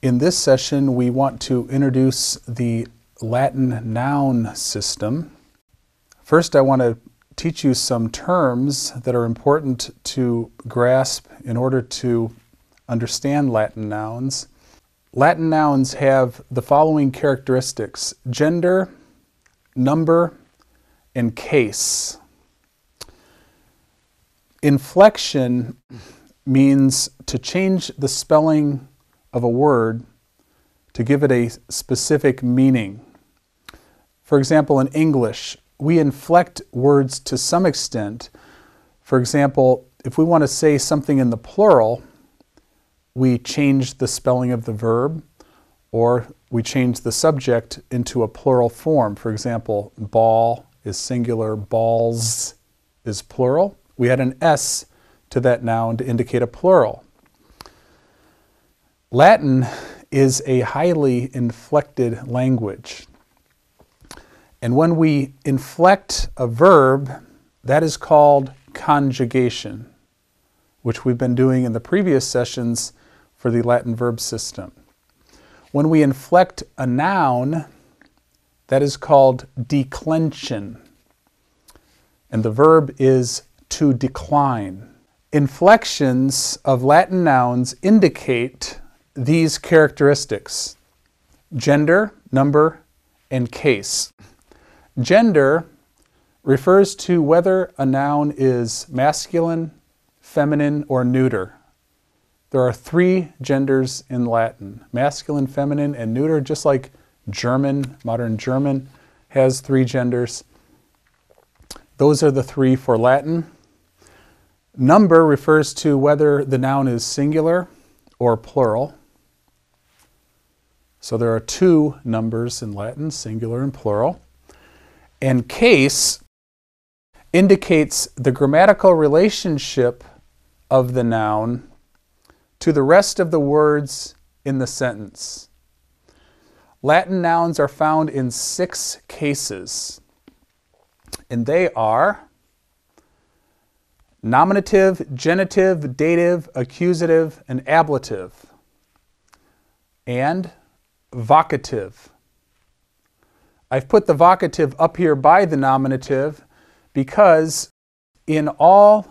In this session, we want to introduce the Latin noun system. First, I want to teach you some terms that are important to grasp in order to understand Latin nouns. Latin nouns have the following characteristics: gender, number, and case. Inflection means to change the spelling of a word to give it a specific meaning. For example, in English, we inflect words to some extent. For example, if we want to say something in the plural, we change the spelling of the verb, or we change the subject into a plural form. For example, ball is singular, balls is plural. We add an S to that noun to indicate a plural. Latin is a highly inflected language, and when we inflect a verb, that is called conjugation, which we've been doing in the previous sessions for the Latin verb system. When we inflect a noun, that is called declension, and the verb is to decline. Inflections of Latin nouns indicate these characteristics: gender, number, and case. Gender refers to whether a noun is masculine, feminine, or neuter. There are three genders in Latin: masculine, feminine, and neuter, just like German, modern German, has three genders. Those are the three for Latin. Number refers to whether the noun is singular or plural. So there are two numbers in Latin, singular and plural. And case indicates the grammatical relationship of the noun to the rest of the words in the sentence. Latin nouns are found in 6 cases, and they are nominative, genitive, dative, accusative, and ablative, and vocative. I've put the vocative up here by the nominative because in all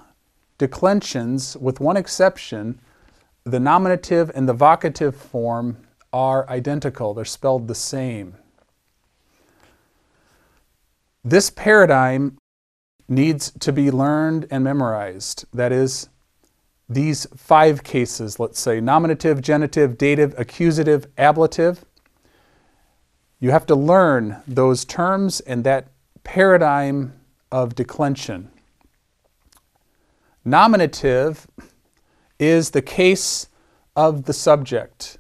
declensions, with one exception, the nominative and the vocative form are identical. They're spelled the same. This paradigm needs to be learned and memorized. That is, these 5 cases, let's say, nominative, genitive, dative, accusative, ablative. You have to learn those terms and that paradigm of declension. Nominative is the case of the subject.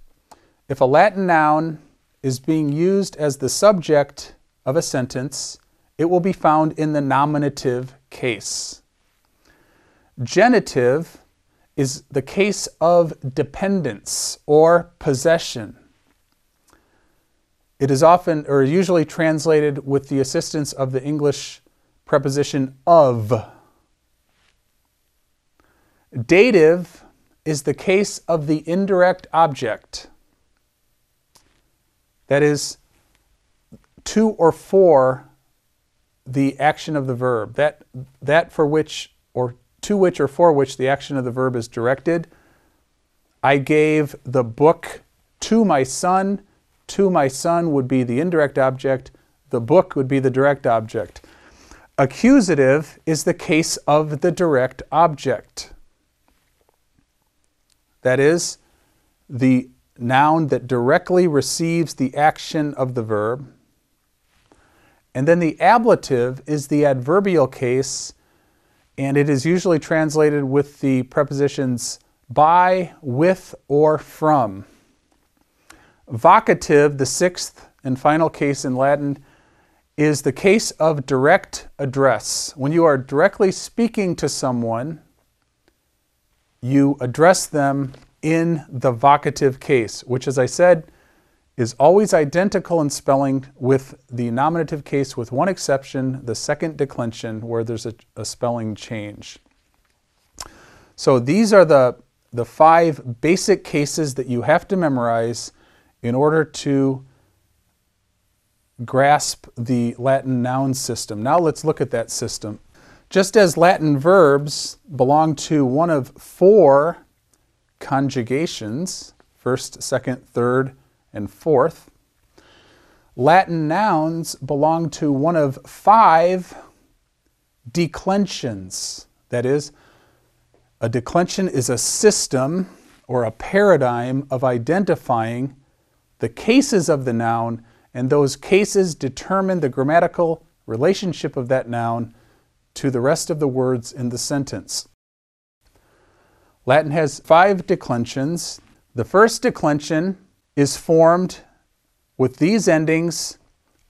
If a Latin noun is being used as the subject of a sentence, it will be found in the nominative case. Genitive is the case of dependence or possession. It is often or usually translated with the assistance of the English preposition of. Dative is the case of the indirect object. That is, to or for the action of the verb, that for which or to which or for which the action of the verb is directed. I gave the book to my son. To my son would be the indirect object. The book would be the direct object. Accusative is the case of the direct object. That is, the noun that directly receives the action of the verb. And then the ablative is the adverbial case, and it is usually translated with the prepositions by, with, or from. Vocative, the sixth and final case in Latin, is the case of direct address. When you are directly speaking to someone, you address them in the vocative case, which, as I said, is always identical in spelling with the nominative case, with one exception, the second declension, where there's a spelling change. So these are the five basic cases that you have to memorize in order to grasp the Latin noun system. Now let's look at that system. Just as Latin verbs belong to one of four conjugations, first, second, third, and fourth, Latin nouns belong to one of five declensions. That is, a declension is a system or a paradigm of identifying the cases of the noun, and those cases determine the grammatical relationship of that noun to the rest of the words in the sentence. Latin has five declensions. The first declension is formed with these endings.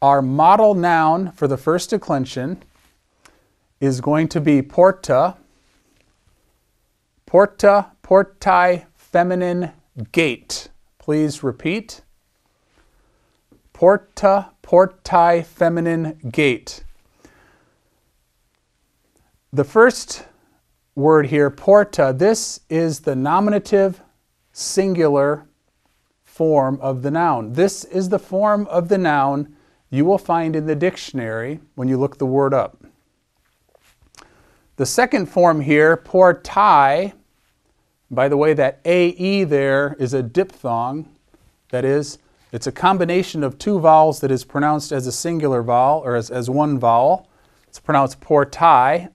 Our model noun for the first declension is going to be porta, porta, portae, feminine, gate. Please repeat. Porta, portae, feminine, gate. The first word here, porta, this is the nominative singular form of the noun. This is the form of the noun you will find in the dictionary when you look the word up. The second form here, portae, by the way, that AE there is a diphthong. That is, it's a combination of two vowels that is pronounced as a singular vowel, or as one vowel. It's pronounced portae,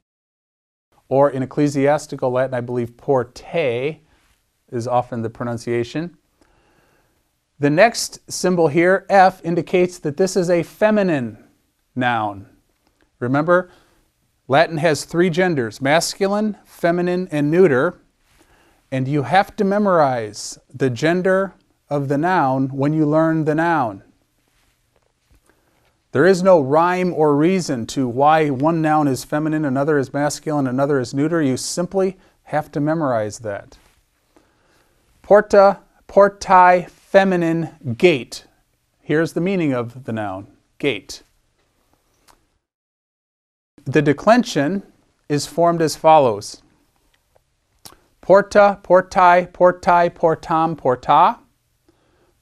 or in ecclesiastical Latin, I believe portae is often the pronunciation. The next symbol here, F, indicates that this is a feminine noun. Remember, Latin has three genders, masculine, feminine, and neuter, and you have to memorize the gender of the noun when you learn the noun. There is no rhyme or reason to why one noun is feminine, another is masculine, another is neuter. You simply have to memorize that. Porta, portae, feminine, gate. Here's the meaning of the noun, gate. The declension is formed as follows. Porta, portae, portae, portam, porta.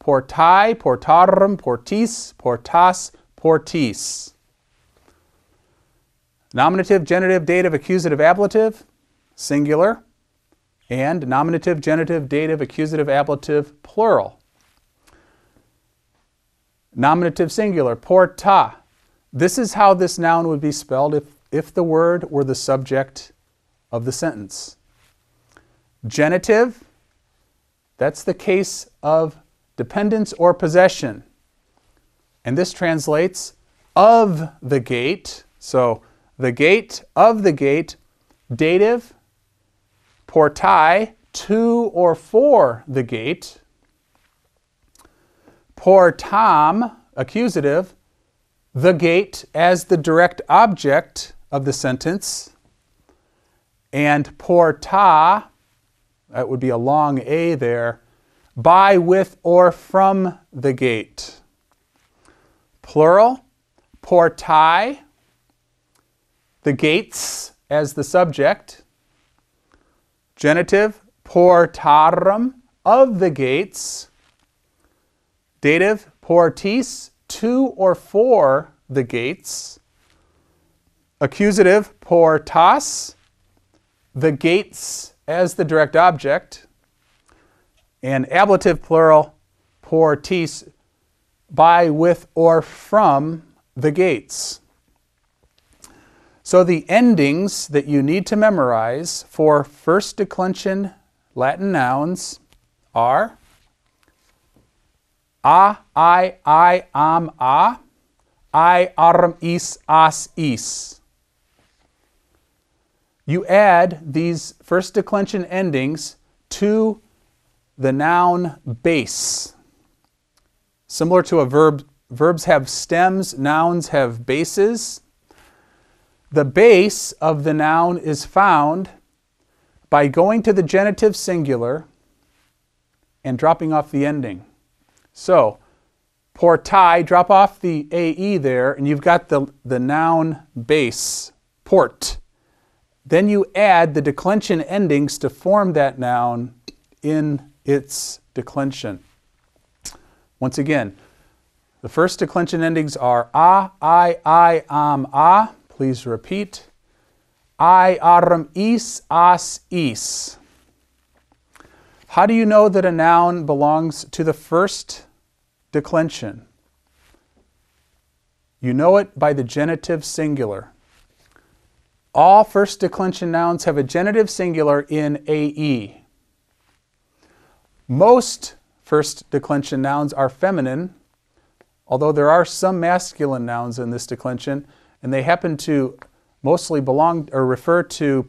Portae, portarum, portis, portas, portis. Nominative, genitive, dative, accusative, ablative, singular. And nominative, genitive, dative, accusative, ablative, plural. Nominative singular, porta. This is how this noun would be spelled if the word were the subject of the sentence. Genitive, that's the case of dependence or possession. And this translates of the gate. So the gate, of the gate. Dative, portae, to or for the gate. Portam, accusative, the gate as the direct object of the sentence, and porta, that would be a long A there, by, with, or from the gate. Plural, portae, the gates as the subject. Genitive, portarum, of the gates. Dative, portis, to or for the gates. Accusative, portas, the gates as the direct object. And ablative plural, portis, by, with, or from the gates. So the endings that you need to memorize for first declension Latin nouns are I, am, a, I, arm, is, as, is. You add these first declension endings to the noun base. Similar to a verb, verbs have stems, nouns have bases. The base of the noun is found by going to the genitive singular and dropping off the ending. So, portai, drop off the ae there, and you've got the noun base, port. Then you add the declension endings to form that noun in its declension. Once again, the first declension endings are a, I, am, a. Please repeat. I, aram, is, as, is. How do you know that a noun belongs to the first declension? You know it by the genitive singular. All first declension nouns have a genitive singular in ae. Most first declension nouns are feminine, although there are some masculine nouns in this declension, and they happen to mostly belong or refer to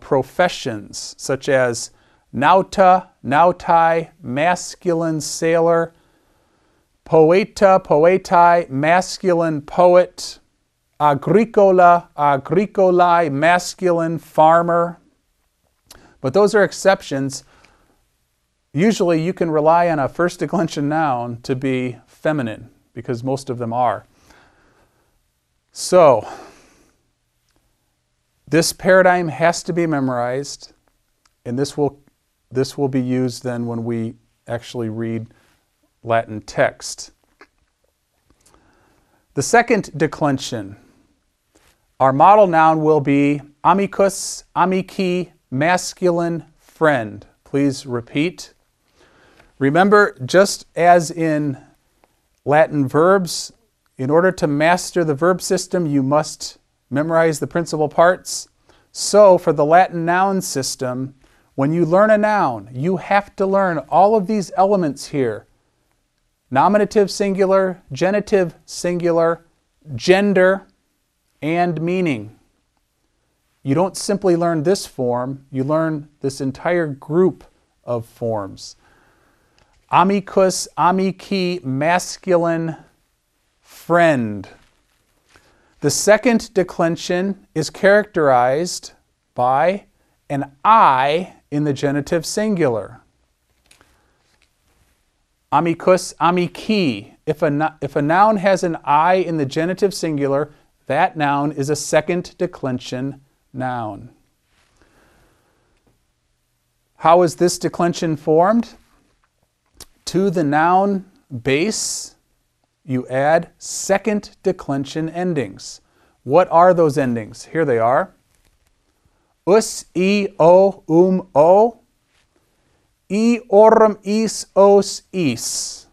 professions such as nauta, nautai, masculine sailor, poeta, poetai, masculine poet, agricola, agricolae, masculine farmer. But those are exceptions. Usually you can rely on a first declension noun to be feminine because most of them are. So, this paradigm has to be memorized, and this will be used then when we actually read Latin text. The second declension, our model noun will be amicus, amici, masculine, friend. Please repeat. Remember, just as in Latin verbs, in order to master the verb system, you must memorize the principal parts. So, for the Latin noun system, when you learn a noun, you have to learn all of these elements here. Nominative singular, genitive singular, gender, and meaning. You don't simply learn this form, you learn this entire group of forms. Amicus, amici, masculine, friend. The second declension is characterized by an I in the genitive singular. Amicus, amici. If a noun has an I in the genitive singular, that noun is a second declension noun. How is this declension formed? To the noun base, you add second declension endings. What are those endings? Here they are. Us, I, o, o. I, orum, is, os, is.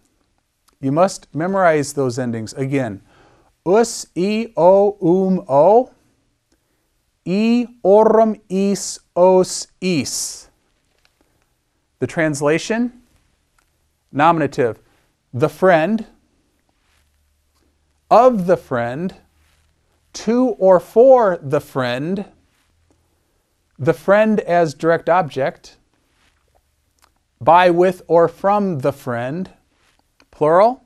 You must memorize those endings again. Us, I, o, o. I, orum, is, os, is. The translation, nominative, the friend, of the friend, to or for the friend as direct object, by, with, or from the friend, plural,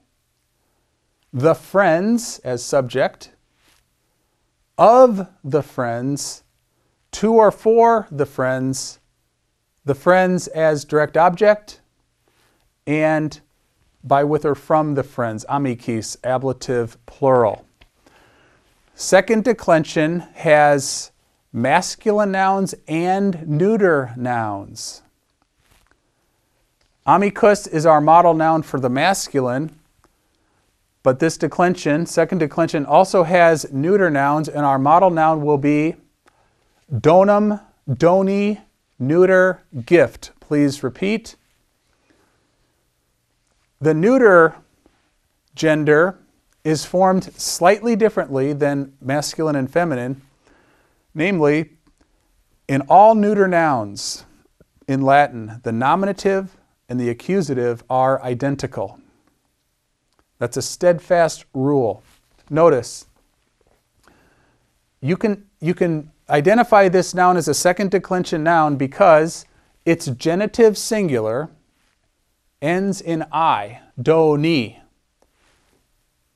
the friends as subject, of the friends, to or for the friends as direct object, and by, with, or from the friends, amicis, ablative, plural. Second declension has masculine nouns and neuter nouns. Amicus is our model noun for the masculine, but this declension, second declension, also has neuter nouns, and our model noun will be donum, doni, neuter, gift. Please repeat. The neuter gender is formed slightly differently than masculine and feminine, namely, in all neuter nouns in Latin, the nominative and the accusative are identical. That's a steadfast rule. Notice, you can identify this noun as a second declension noun because its genitive singular ends in I, do, ni.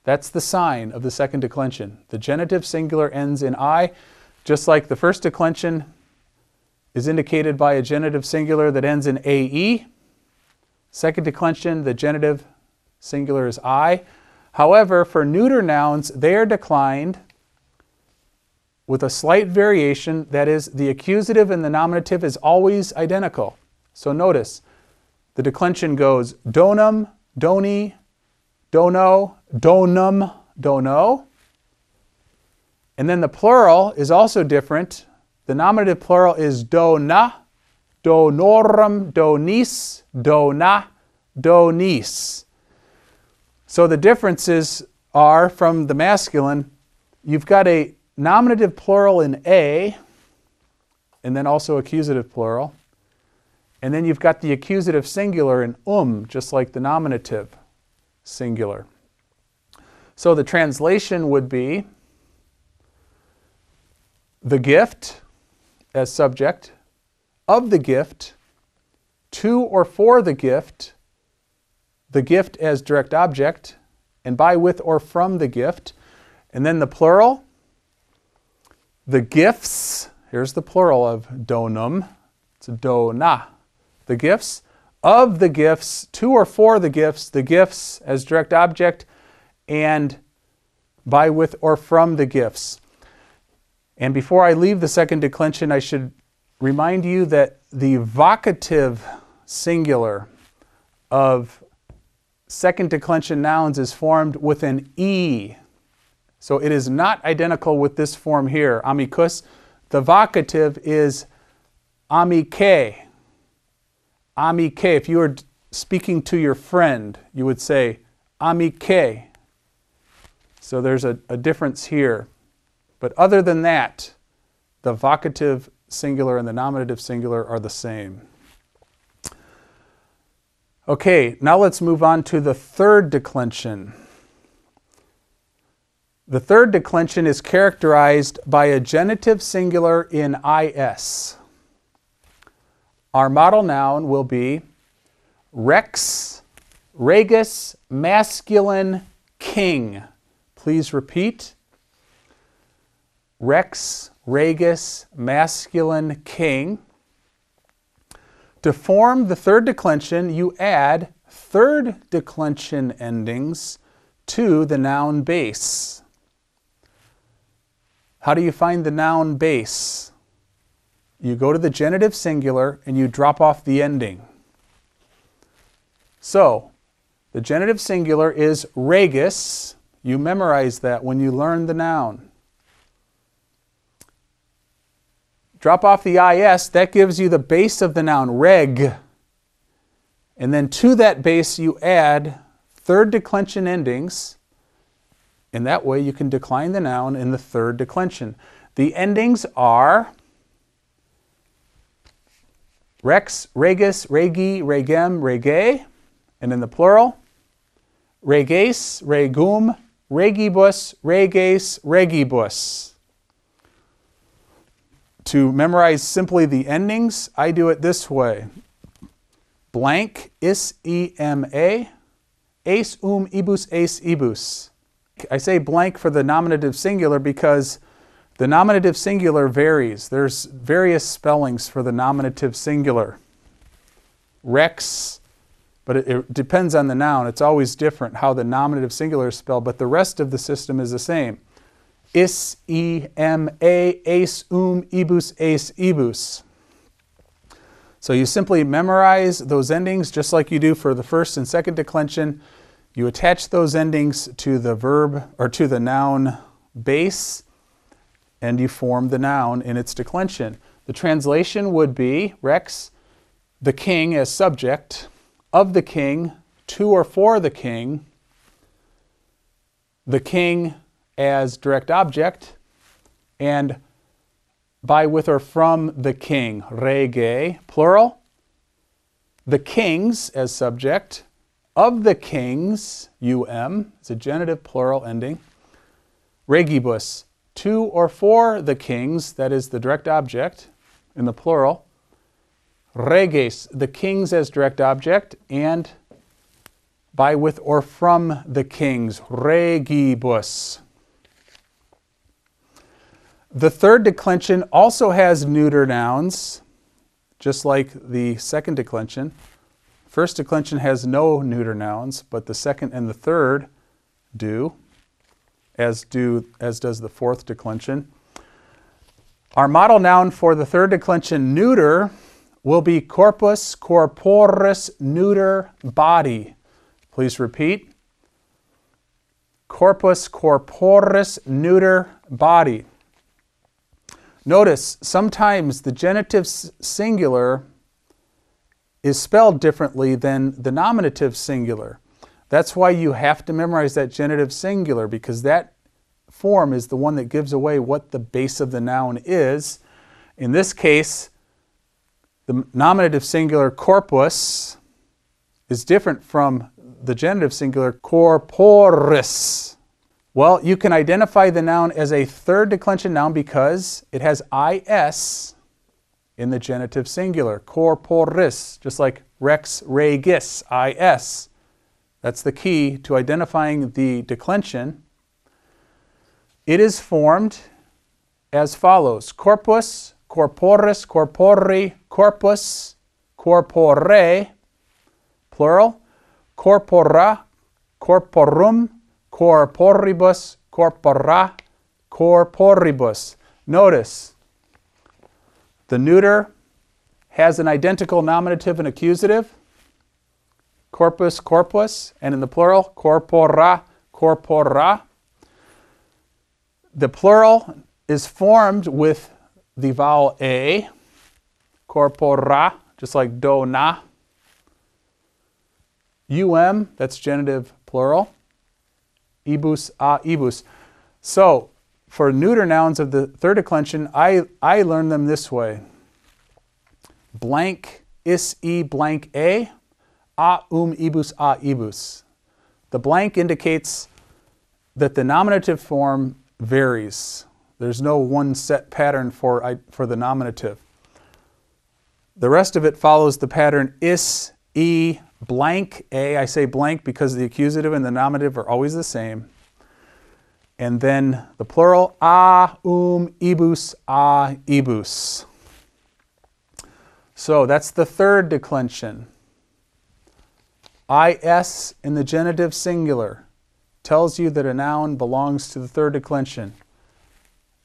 That's the sign of the second declension. The genitive singular ends in I, just like the first declension is indicated by a genitive singular that ends in AE. Second declension, the genitive singular is I. However, for neuter nouns, they are declined with a slight variation. That is, the accusative and the nominative is always identical. So notice, the declension goes donum, doni, dono, donum, dono. And then the plural is also different. The nominative plural is dona, donorum, donis, dona, donis. So the differences are from the masculine. You've got a nominative plural in A, and then also accusative plural. And then you've got the accusative singular in just like the nominative singular. So the translation would be the gift as subject, of the gift, to or for the gift as direct object, and by, with, or from the gift. And then the plural, the gifts, here's the plural of donum, it's a dona, the gifts, of the gifts, to or for the gifts as direct object, and by, with, or from the gifts. And before I leave the second declension, I should remind you that the vocative singular of second declension nouns is formed with an E. So it is not identical with this form here, amicus. The vocative is amicae. Amicae. If you were speaking to your friend, you would say amicae. So there's a difference here. But other than that, the vocative singular and the nominative singular are the same. Okay, now let's move on to the third declension. The third declension is characterized by a genitive singular in IS. Our model noun will be rex, regus, masculine, king. Please repeat. Rex, regus, masculine, king. To form the third declension, you add third declension endings to the noun base. How do you find the noun base? You go to the genitive singular and you drop off the ending. So, the genitive singular is regus. You memorize that when you learn the noun. Drop off the IS, that gives you the base of the noun, reg. And then to that base you add third declension endings, and that way you can decline the noun in the third declension. The endings are rex, regus, regi, regem, rege, and in the plural, reges, regum, regibus, reges, regibus. To memorize simply the endings, I do it this way. Blank, is, ema, ace, ibus, ace, ibus. I say blank for the nominative singular because the nominative singular varies. There's various spellings for the nominative singular. Rex, but it depends on the noun. It's always different how the nominative singular is spelled, but the rest of the system is the same. Is, ema, ace, ibus, ace, ibus. So you simply memorize those endings just like you do for the first and second declension. You attach those endings to the verb or to the noun base, and you form the noun in its declension. The translation would be rex, the king as subject, of the king, to or for the king as direct object, and by, with, or from the king, rege, plural, the kings as subject, of the kings, um, it's a genitive plural ending, regibus, to or for the kings, that is the direct object in the plural, reges, the kings as direct object, and by, with, or from the kings, regibus. The third declension also has neuter nouns, just like the second declension. First declension has no neuter nouns, but the second and the third do, as does the fourth declension. Our model noun for the third declension, neuter, will be corpus, corporis, neuter, body. Please repeat. Corpus, corporis, neuter, body. Notice, sometimes the genitive singular is spelled differently than the nominative singular. That's why you have to memorize that genitive singular, because that form is the one that gives away what the base of the noun is. In this case, the nominative singular corpus is different from the genitive singular corporis. Well, you can identify the noun as a third declension noun because it has is in the genitive singular, corporis, just like rex, regis, is. That's the key to identifying the declension. It is formed as follows: corpus, corporis, corpori, corpus, corpore, plural, corpora, corporum, corporibus, corpora, corporibus. Notice, the neuter has an identical nominative and accusative, corpus, corpus, and in the plural, corpora, corpora. The plural is formed with the vowel a, corpora, just like dona. That's genitive plural. Ibus, a ibus. So, for neuter nouns of the third declension, I learned them this way. Blank is e blank a ibus, a ibus. The blank indicates that the nominative form varies. There's no one set pattern for the nominative. The rest of it follows the pattern is e blank a. I say blank because the accusative and the nominative are always the same. And then the plural, ibus, a ibus. So that's the third declension. Is in the genitive singular tells you that a noun belongs to the third declension.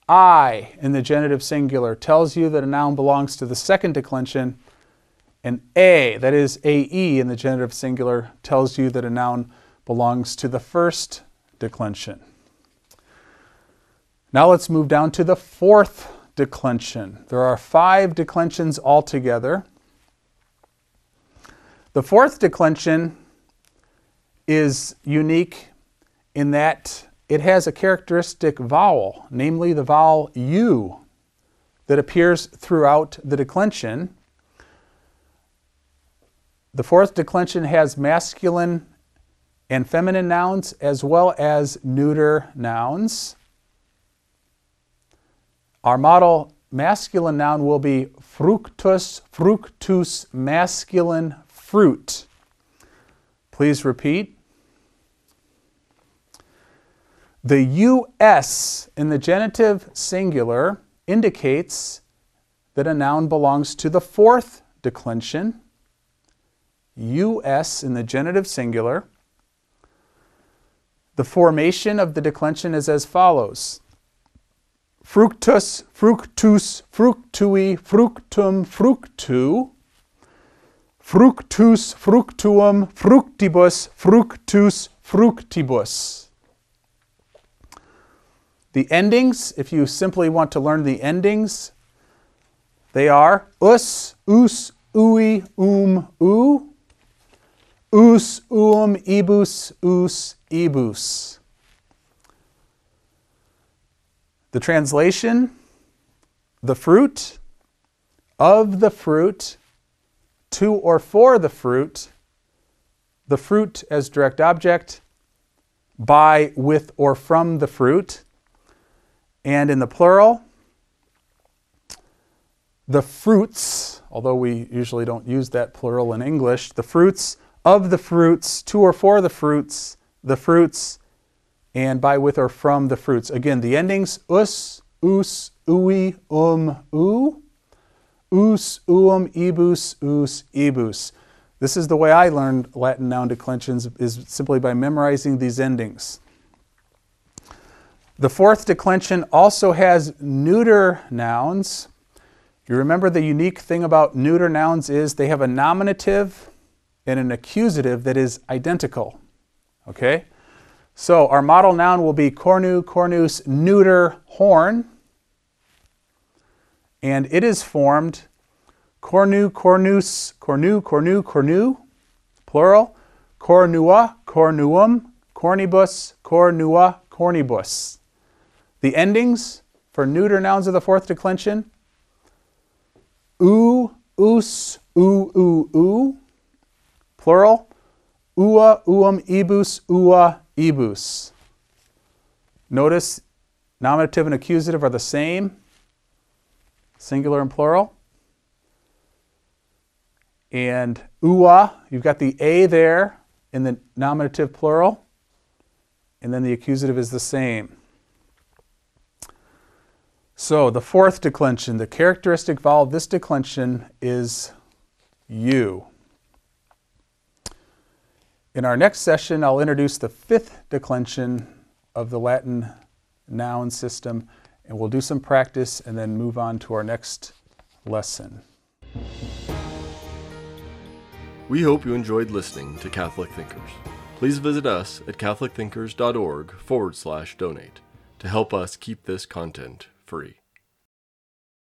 I in the genitive singular tells you that a noun belongs to the second declension. And a, that is ae in the genitive singular, tells you that a noun belongs to the first declension. Now let's move down to the fourth declension. There are 5 declensions altogether. The fourth declension is unique in that it has a characteristic vowel, namely the vowel u, that appears throughout the declension. The fourth declension has masculine and feminine nouns as well as neuter nouns. Our model masculine noun will be fructus, fructus, masculine, fruit. Please repeat. The us in the genitive singular indicates that a noun belongs to the fourth declension. Us in the genitive singular. The formation of the declension is as follows: fructus, fructus, fructui, fructum, fructu, fructus, fructuum, fructibus, fructus, fructibus. The endings, if you simply want to learn the endings, they are us, us, ui, u, us, uum, ibus, us, ibus. The translation, the fruit, of the fruit, to or for the fruit as direct object, by, with, or from the fruit, and in the plural, the fruits, although we usually don't use that plural in English, the fruits of the fruits, to or for the fruits, and by, with, or from the fruits. Again, the endings us, us, ui, u, us, uum, ibus, us, ibus. This is the way I learned Latin noun declensions, is simply by memorizing these endings. The fourth declension also has neuter nouns. You remember the unique thing about neuter nouns is they have a nominative and an accusative that is identical. Okay? So our model noun will be cornu, cornus, neuter, horn. And it is formed cornu, cornus, cornu, cornu, cornu, plural, cornua, cornuum, cornibus, cornua, cornibus. The endings for neuter nouns of the fourth declension: u, us, u, u, u, plural, ua, uum, ibus, ua, ibus. Notice nominative and accusative are the same, singular and plural. And ua, you've got the a there in the nominative plural, and then the accusative is the same. So the fourth declension, the characteristic vowel of this declension is u. In our next session, I'll introduce the fifth declension of the Latin noun system, and we'll do some practice and then move on to our next lesson. We hope you enjoyed listening to Catholic Thinkers. Please visit us at catholicthinkers.org/donate to help us keep this content free.